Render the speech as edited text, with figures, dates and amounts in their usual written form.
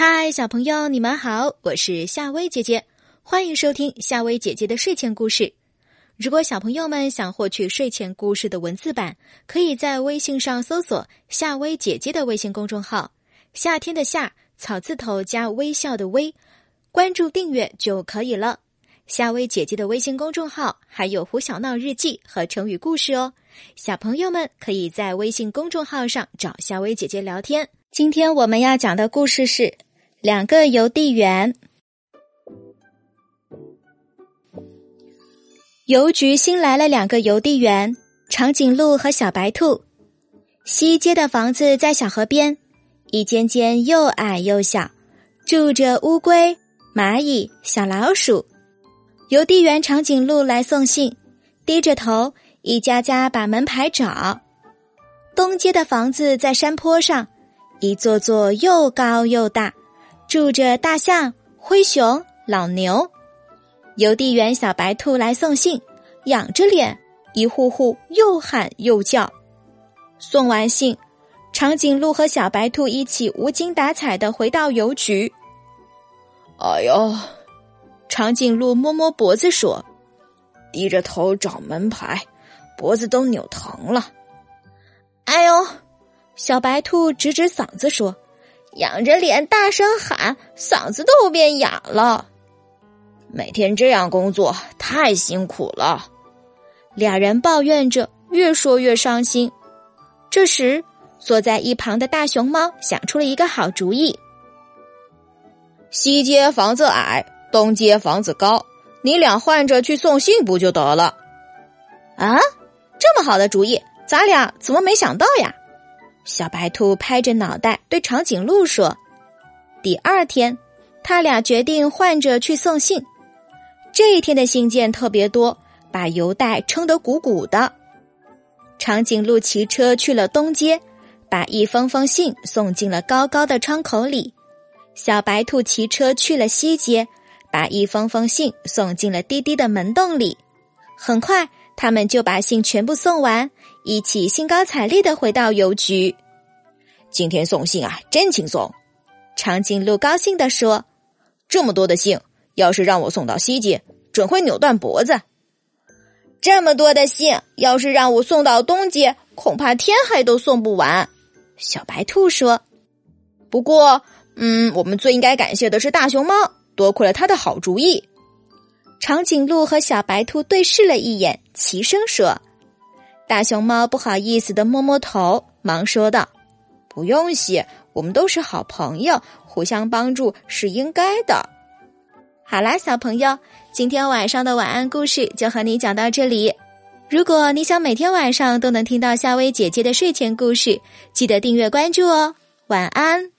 嗨，小朋友，你们好，我是夏薇姐姐，欢迎收听夏薇姐姐的睡前故事。如果小朋友们想获取睡前故事的文字版，可以在微信上搜索夏薇姐姐的微信公众号，夏天的夏，草字头加微笑的微，关注订阅就可以了。夏薇姐姐的微信公众号还有胡小闹日记和成语故事哦，小朋友们可以在微信公众号上找夏薇姐姐聊天。今天我们要讲的故事是两个邮递员。邮局新来了两个邮递员，长颈鹿和小白兔。西街的房子在小河边，一间间又矮又小，住着乌龟、蚂蚁、小老鼠。邮递员长颈鹿来送信，低着头一家家把门牌找。东街的房子在山坡上，一座座又高又大，住着大象、灰熊、老牛。邮递员小白兔来送信，仰着脸一户户又喊又叫。送完信，长颈鹿和小白兔一起无精打采地回到邮局。哎呦，长颈鹿摸摸脖子说，低着头找门牌，脖子都扭疼了。哎呦，小白兔直指嗓子说，仰着脸大声喊，嗓子都变哑了。每天这样工作太辛苦了，俩人抱怨着，越说越伤心。这时坐在一旁的大熊猫想出了一个好主意。西街房子矮，东街房子高，你俩换着去送信不就得了？啊，这么好的主意，咱俩怎么没想到呀？小白兔拍着脑袋对长颈鹿说。第二天，他俩决定换着去送信。这一天的信件特别多，把邮袋撑得鼓鼓的。长颈鹿骑车去了东街，把一封封信送进了高高的窗口里。小白兔骑车去了西街，把一封封信送进了低低的门洞里。很快他们就把信全部送完，一起兴高采烈地回到邮局。今天送信啊，真轻松，长颈鹿高兴地说，这么多的信，要是让我送到西街，准会扭断脖子。这么多的信，要是让我送到东街，恐怕天黑都送不完。小白兔说，不过我们最应该感谢的是大熊猫，多亏了他的好主意。长颈鹿和小白兔对视了一眼，齐声说。大熊猫不好意思地摸摸头，忙说道，不用谢，我们都是好朋友，互相帮助是应该的。好啦，小朋友，今天晚上的晚安故事就和你讲到这里。如果你想每天晚上都能听到夏薇姐姐的睡前故事，记得订阅关注哦。晚安。